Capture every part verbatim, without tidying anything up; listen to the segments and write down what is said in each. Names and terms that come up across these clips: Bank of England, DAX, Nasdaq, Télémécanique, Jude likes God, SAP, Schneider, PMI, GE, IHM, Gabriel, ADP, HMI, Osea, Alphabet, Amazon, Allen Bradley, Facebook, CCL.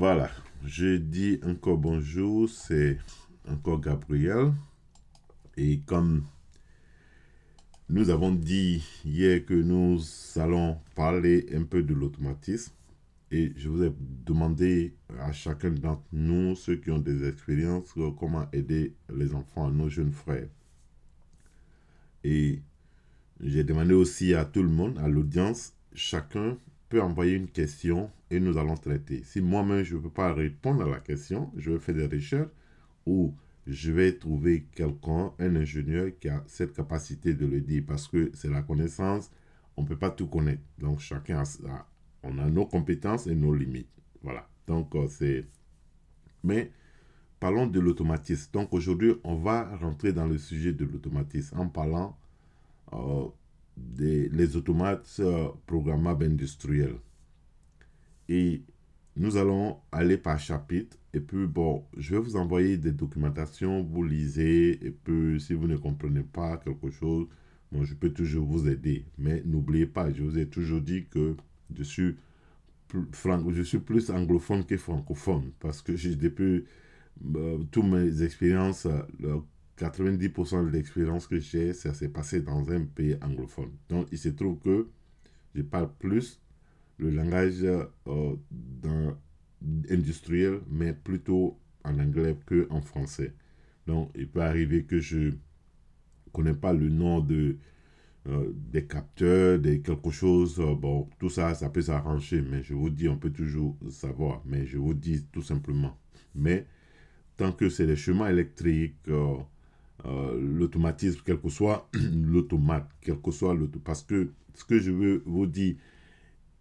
Voilà, je dis encore bonjour, c'est encore Gabriel. Et comme nous avons dit hier que nous allons parler un peu de l'automatisme, et je vous ai demandé à chacun d'entre nous, ceux qui ont des expériences, comment aider les enfants, nos jeunes frères. Et j'ai demandé aussi à tout le monde, à l'audience, chacun peut envoyer une question et nous allons traiter. Si moi-même, je ne peux pas répondre à la question, je vais faire des recherches ou je vais trouver quelqu'un, un ingénieur qui a cette capacité de le dire parce que c'est la connaissance, on ne peut pas tout connaître. Donc, chacun a ça. On a nos compétences et nos limites. Voilà. Donc, c'est... Mais parlons de l'automatisme. Donc, aujourd'hui, on va rentrer dans le sujet de l'automatisme en parlant euh, des les automates euh, programmables industriels. Et nous allons aller par chapitre. Et puis, bon, je vais vous envoyer des documentations. Vous lisez. Et puis, si vous ne comprenez pas quelque chose, bon, je peux toujours vous aider. Mais n'oubliez pas, je vous ai toujours dit que Je suis, plus, je suis plus anglophone que francophone parce que j'ai depuis euh, toutes mes expériences, euh, quatre-vingt-dix pour cent de l'expérience que j'ai, ça s'est passé dans un pays anglophone. Donc, il se trouve que je parle plus le langage euh, dans, industriel, mais plutôt en anglais qu'en français. Donc, il peut arriver que je ne connais pas le nom de... Euh, des capteurs, des quelque chose, euh, bon, tout ça, ça peut s'arranger, mais je vous dis, on peut toujours savoir, mais je vous dis tout simplement. Mais tant que c'est les chemins électriques, euh, euh, l'automatisme, quel que soit l'automate, quel que soit l'auto, parce que ce que je veux vous dire,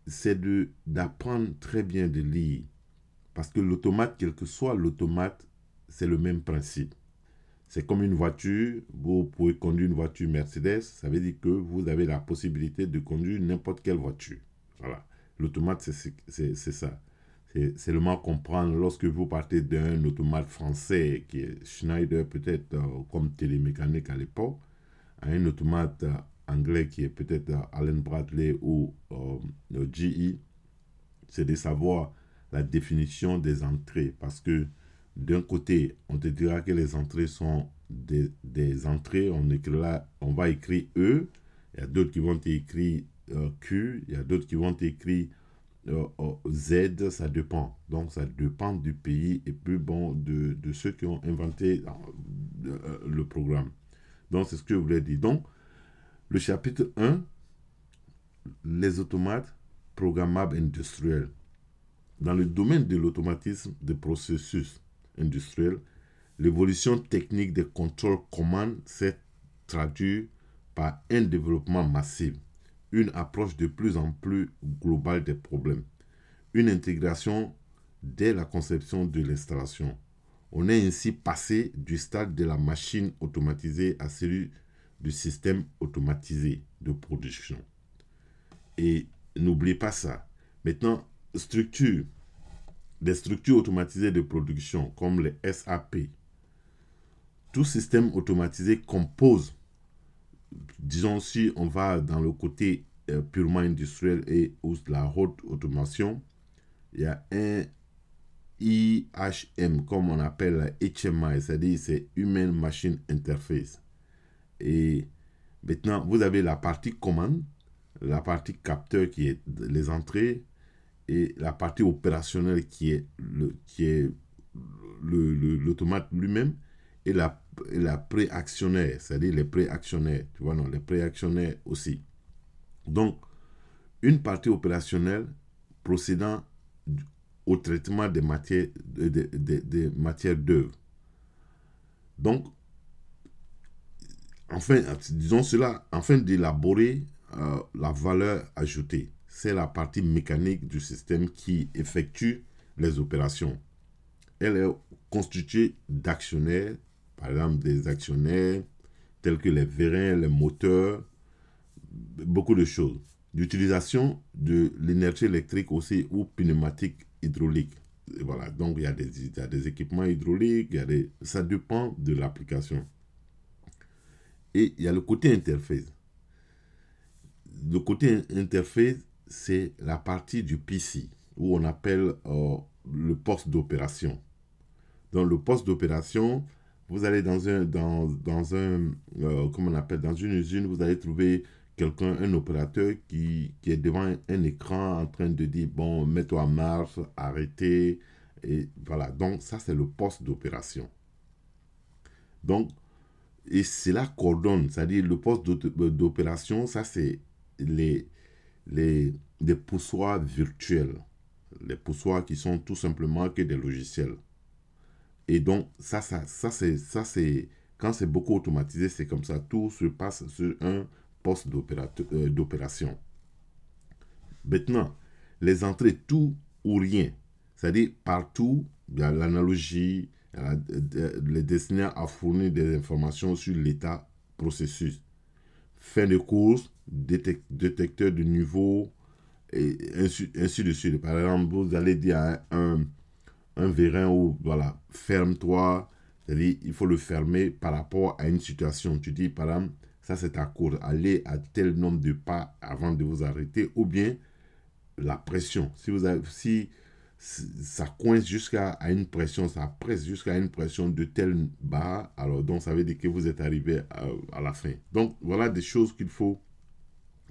c'est de d'apprendre très bien de lire, parce que l'automate, quel que soit l'automate, c'est le même principe. C'est comme une voiture, vous pouvez conduire une voiture Mercedes, ça veut dire que vous avez la possibilité de conduire n'importe quelle voiture. Voilà, l'automate, c'est, c'est, c'est ça. C'est seulement comprendre, lorsque vous partez d'un automate français, qui est Schneider, peut-être euh, comme télémécanique à l'époque, à un automate euh, anglais qui est peut-être euh, Allen Bradley ou euh, G E, c'est de savoir la définition des entrées, parce que d'un côté, on te dira que les entrées sont des, des entrées, on, écrit là, on va écrire E, il y a d'autres qui vont t'écrire euh, Q, il y a d'autres qui vont t'écrire euh, Z, ça dépend. Donc, ça dépend du pays et puis bon, de, de ceux qui ont inventé euh, le programme. Donc, c'est ce que je voulais dire. Donc, le chapitre un, les automates programmables industriels. Dans le domaine de l'automatisme des processus industriel, l'évolution technique des contrôles commandes s'est traduite par un développement massif, une approche de plus en plus globale des problèmes, une intégration dès la conception de l'installation. On est ainsi passé du stade de la machine automatisée à celui du système automatisé de production. Et n'oubliez pas ça. Maintenant, structure. Des structures automatisées de production comme les S A P. Tout système automatisé compose, disons si on va dans le côté euh, purement industriel et ou de la haute automation, il y a un I H M comme on appelle H M I, c'est-à-dire c'est Human Machine Interface. Et maintenant vous avez la partie commande, la partie capteur qui est les entrées, et la partie opérationnelle qui est le qui est le, le, l'automate lui-même et la, et la pré-actionnaire, c'est-à-dire les pré-actionnaires, tu vois, non, les pré-actionnaires aussi. Donc, une partie opérationnelle procédant au traitement des matières, des, des, des matières d'œuvre. Donc, enfin, disons cela, afin d'élaborer euh, la valeur ajoutée. C'est la partie mécanique du système qui effectue les opérations. Elle est constituée d'actionnaires, par exemple des actionnaires tels que les vérins, les moteurs, beaucoup de choses. L'utilisation de l'énergie électrique aussi ou pneumatique hydraulique. Et voilà, donc il y a des, il y a des équipements hydrauliques, il y a des, ça dépend de l'application. Et il y a le côté interface. Le côté interface, c'est la partie du P C, où on appelle euh, le poste d'opération. Dans le poste d'opération, vous allez dans un, dans, dans un euh, comment on appelle, dans une usine, vous allez trouver quelqu'un, un opérateur qui, qui est devant un, un écran en train de dire, bon, mets-toi en marche, arrêtez, et voilà. Donc, ça, c'est le poste d'opération. Donc, et cela coordonne, c'est-à-dire le poste d'opération, ça, c'est les, les, les poussoirs virtuels, les poussoirs qui sont tout simplement que des logiciels. Et donc, ça, ça, ça, c'est, ça, c'est, quand c'est beaucoup automatisé, c'est comme ça, tout se passe sur un poste euh, d'opération. Maintenant, les entrées tout ou rien, c'est-à-dire partout, il y a l'analogie, la, de, les destinataires à fournir des informations sur l'état processus. Fin de course, détec, détecteur de niveau, et ainsi, ainsi de suite. Par exemple, vous allez dire à un, un vérin où, voilà, ferme-toi, c'est-à-dire il faut le fermer par rapport à une situation. Tu dis, par exemple, ça c'est ta course, allez à tel nombre de pas avant de vous arrêter, ou bien la pression. Si vous avez, si ça coince jusqu'à à une pression, ça presse jusqu'à une pression de telle barre, alors donc ça veut dire que vous êtes arrivé à, à la fin. Donc voilà des choses qu'il faut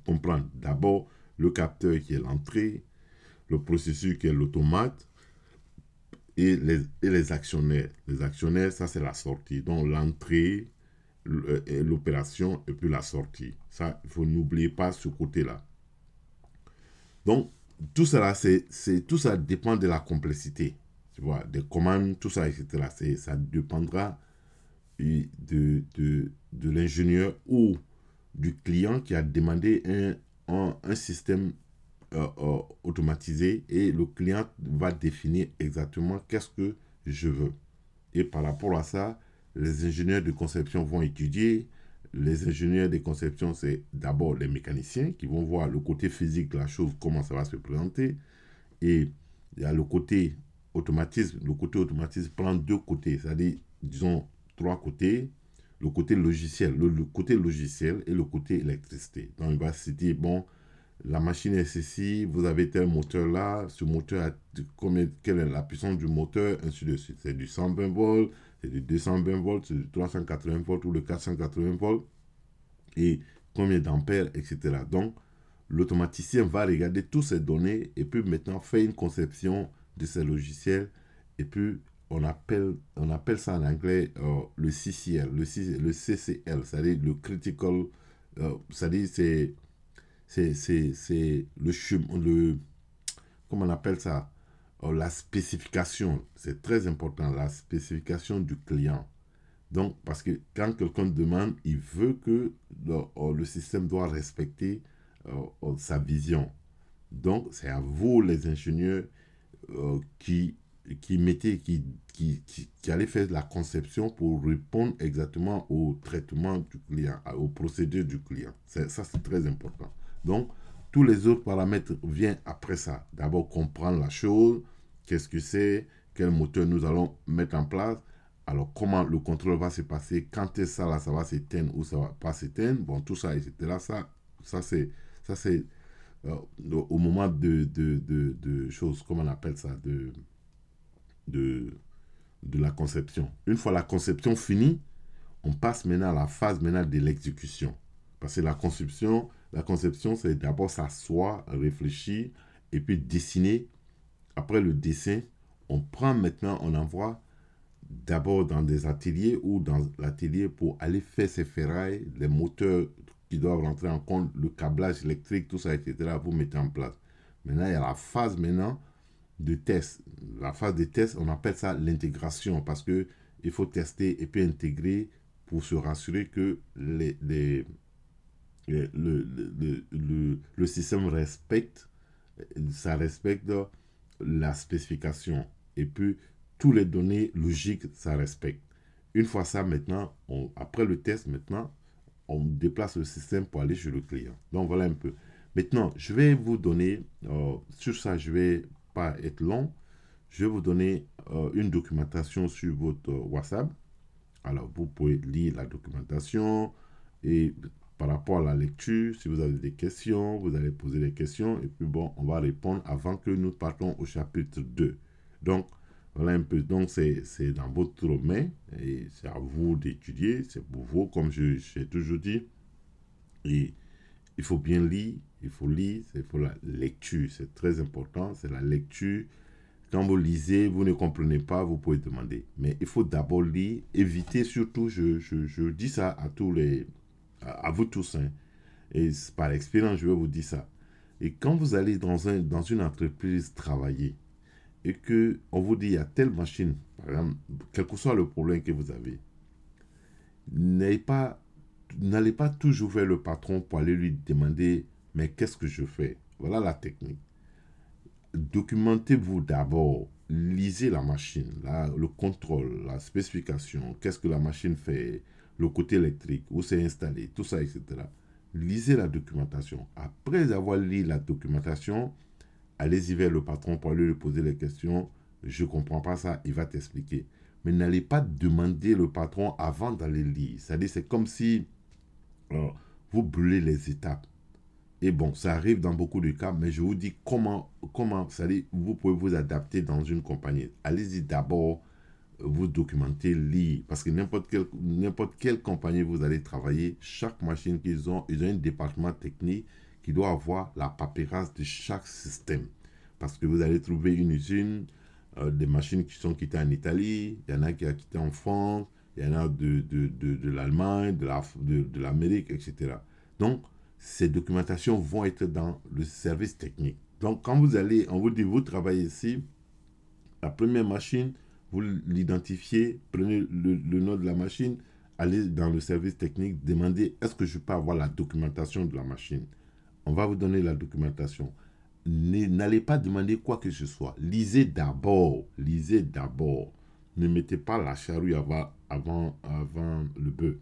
comprendre. D'abord, le capteur qui est l'entrée, le processus qui est l'automate et les, et les actionnaires. Les actionnaires, ça c'est la sortie. Donc l'entrée, l'opération et puis la sortie. Ça, il faut n'oublier pas ce côté-là. Donc, tout cela, c'est, c'est, tout ça dépend de la complexité, tu vois, des commandes, tout ça, et cetera. C'est, ça dépendra de, de, de l'ingénieur ou du client qui a demandé un, un, un système euh, euh, automatisé, et le client va définir exactement qu'est-ce que je veux. Et par rapport à ça, les ingénieurs de conception vont étudier. Les ingénieurs des conceptions, c'est d'abord les mécaniciens qui vont voir le côté physique de la chose, comment ça va se présenter. Et il y a le côté automatisme. Le côté automatisme prend deux côtés, c'est-à-dire, disons, trois côtés. Le côté logiciel, le, le côté logiciel et le côté électricité. Donc, il va se dire, bon, la machine est ceci, vous avez tel moteur là, ce moteur, a, combien, quelle est la puissance du moteur, ainsi de suite. C'est du cent vingt volts. C'est du deux cent vingt volts, c'est du trois cent quatre-vingts volts ou le quatre cent quatre-vingts volts, et combien d'ampères, et cetera. Donc, l'automaticien va regarder toutes ces données et puis maintenant faire une conception de ces logiciels. Et puis, on appelle, on appelle ça en anglais euh, le C C L, le C C L, c'est-à-dire le critical, euh, c'est-à-dire c'est, c'est, c'est, c'est le chemin, le, comment on appelle ça? La spécification, c'est très important, la spécification du client. Donc, parce que quand quelqu'un demande, il veut que le, le système doit respecter euh, sa vision. Donc, c'est à vous, les ingénieurs, euh, qui, qui mettez, qui, qui, qui, qui allez faire la conception pour répondre exactement au traitement du client, au procédé du client. C'est, ça, c'est très important. Donc, tous les autres paramètres viennent après ça. D'abord, comprendre la chose, qu'est-ce que c'est, quel moteur nous allons mettre en place, alors comment le contrôle va se passer, quand est-ce que ça, ça va s'éteindre ou ça ne va pas s'éteindre, bon, tout ça, et cetera. Ça, ça c'est, ça, c'est euh, au moment de, de, de, de choses, comment on appelle ça, de, de, de la conception. Une fois la conception finie, on passe maintenant à la phase maintenant de l'exécution. Parce que la conception... La conception, c'est d'abord s'asseoir, réfléchir et puis dessiner. Après le dessin, on prend maintenant, on envoie d'abord dans des ateliers ou dans l'atelier pour aller faire ses ferrailles, les moteurs qui doivent rentrer en compte, le câblage électrique, tout ça, et cetera. Vous mettez en place. Maintenant, il y a la phase maintenant de test. La phase de test, on appelle ça l'intégration parce qu'il faut tester et puis intégrer pour se rassurer que les... les Le, le, le, le système respecte, ça respecte la spécification. Et puis, toutes les données logiques, ça respecte. Une fois ça, maintenant, on, après le test, maintenant, on déplace le système pour aller chez le client. Donc, voilà un peu. Maintenant, je vais vous donner, euh, sur ça, je ne vais pas être long, je vais vous donner euh, une documentation sur votre WhatsApp. Alors, vous pouvez lire la documentation et... Par rapport à la lecture, si vous avez des questions, vous allez poser des questions. Et puis bon, on va répondre avant que nous partons au chapitre deux. Donc, voilà un peu. Donc, c'est dans votre main et c'est à vous d'étudier. C'est pour vous, comme je, je l'ai toujours dit. Et il faut bien lire, il faut lire, il faut la lecture. C'est très important, c'est la lecture. Quand vous lisez, vous ne comprenez pas, vous pouvez demander. Mais il faut d'abord lire, éviter surtout, je, je, je dis ça à tous les, à, à vous tous, hein. Et par expérience, je vais vous dire ça. Et quand vous allez dans, un, dans une entreprise travailler et qu'on vous dit, il y a telle machine, par exemple, quel que soit le problème que vous avez, n'ayez pas... N'allez pas toujours vers le patron pour aller lui demander « Mais qu'est-ce que je fais ?» Voilà la technique. Documentez-vous d'abord. Lisez la machine, là, le contrôle, la spécification, qu'est-ce que la machine fait, le côté électrique, où c'est installé, tout ça, et cetera. Lisez la documentation. Après avoir lu la documentation, allez-y vers le patron pour aller lui poser les questions. « Je ne comprends pas ça, il va t'expliquer. » Mais n'allez pas demander le patron avant d'aller lire. C'est-à-dire, c'est comme si... Alors, vous brûlez les étapes. Et bon, ça arrive dans beaucoup de cas, mais je vous dis comment, comment ça dit, vous pouvez vous adapter dans une compagnie. Allez-y d'abord, vous documenter, lire. Parce que n'importe quelle, n'importe quelle compagnie vous allez travailler, chaque machine qu'ils ont, ils ont un département technique qui doit avoir la paperasse de chaque système. Parce que vous allez trouver une usine, euh, des machines qui sont quittées en Italie, il y en a qui a quitté en France, il y en a de, de, de, de l'Allemagne, de, la, de, de l'Amérique, et cetera. Donc, ces documentations vont être dans le service technique. Donc, quand vous allez, on vous dit, vous travaillez ici, la première machine, vous l'identifiez, prenez le, le nom de la machine, allez dans le service technique, demandez, est-ce que je peux avoir la documentation de la machine? On va vous donner la documentation. N'allez pas demander quoi que ce soit. Lisez d'abord, lisez d'abord. Ne mettez pas la charrue avant, avant, avant le bœuf.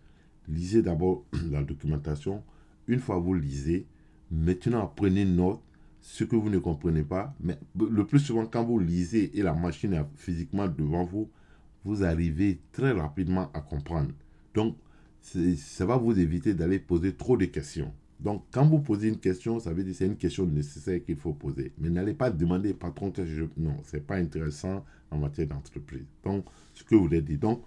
Lisez d'abord la documentation. Une fois vous lisez, maintenant prenez note ce que vous ne comprenez pas. Mais le plus souvent, quand vous lisez et la machine est physiquement devant vous, vous arrivez très rapidement à comprendre. Donc, ça va vous éviter d'aller poser trop de questions. Donc, quand vous posez une question, ça veut dire que c'est une question nécessaire qu'il faut poser. Mais n'allez pas demander, patron, que je... Non, ce n'est pas intéressant en matière d'entreprise. Donc, ce que vous voulez dire. Donc,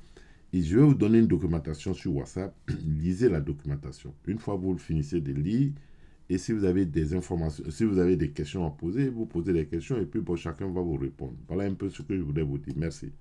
et je vais vous donner une documentation sur WhatsApp. Lisez la documentation. Une fois que vous finissez de lire, et si vous avez des informations, si vous avez des questions à poser, vous posez des questions et puis bon, chacun va vous répondre. Voilà un peu ce que je voulais vous dire. Merci.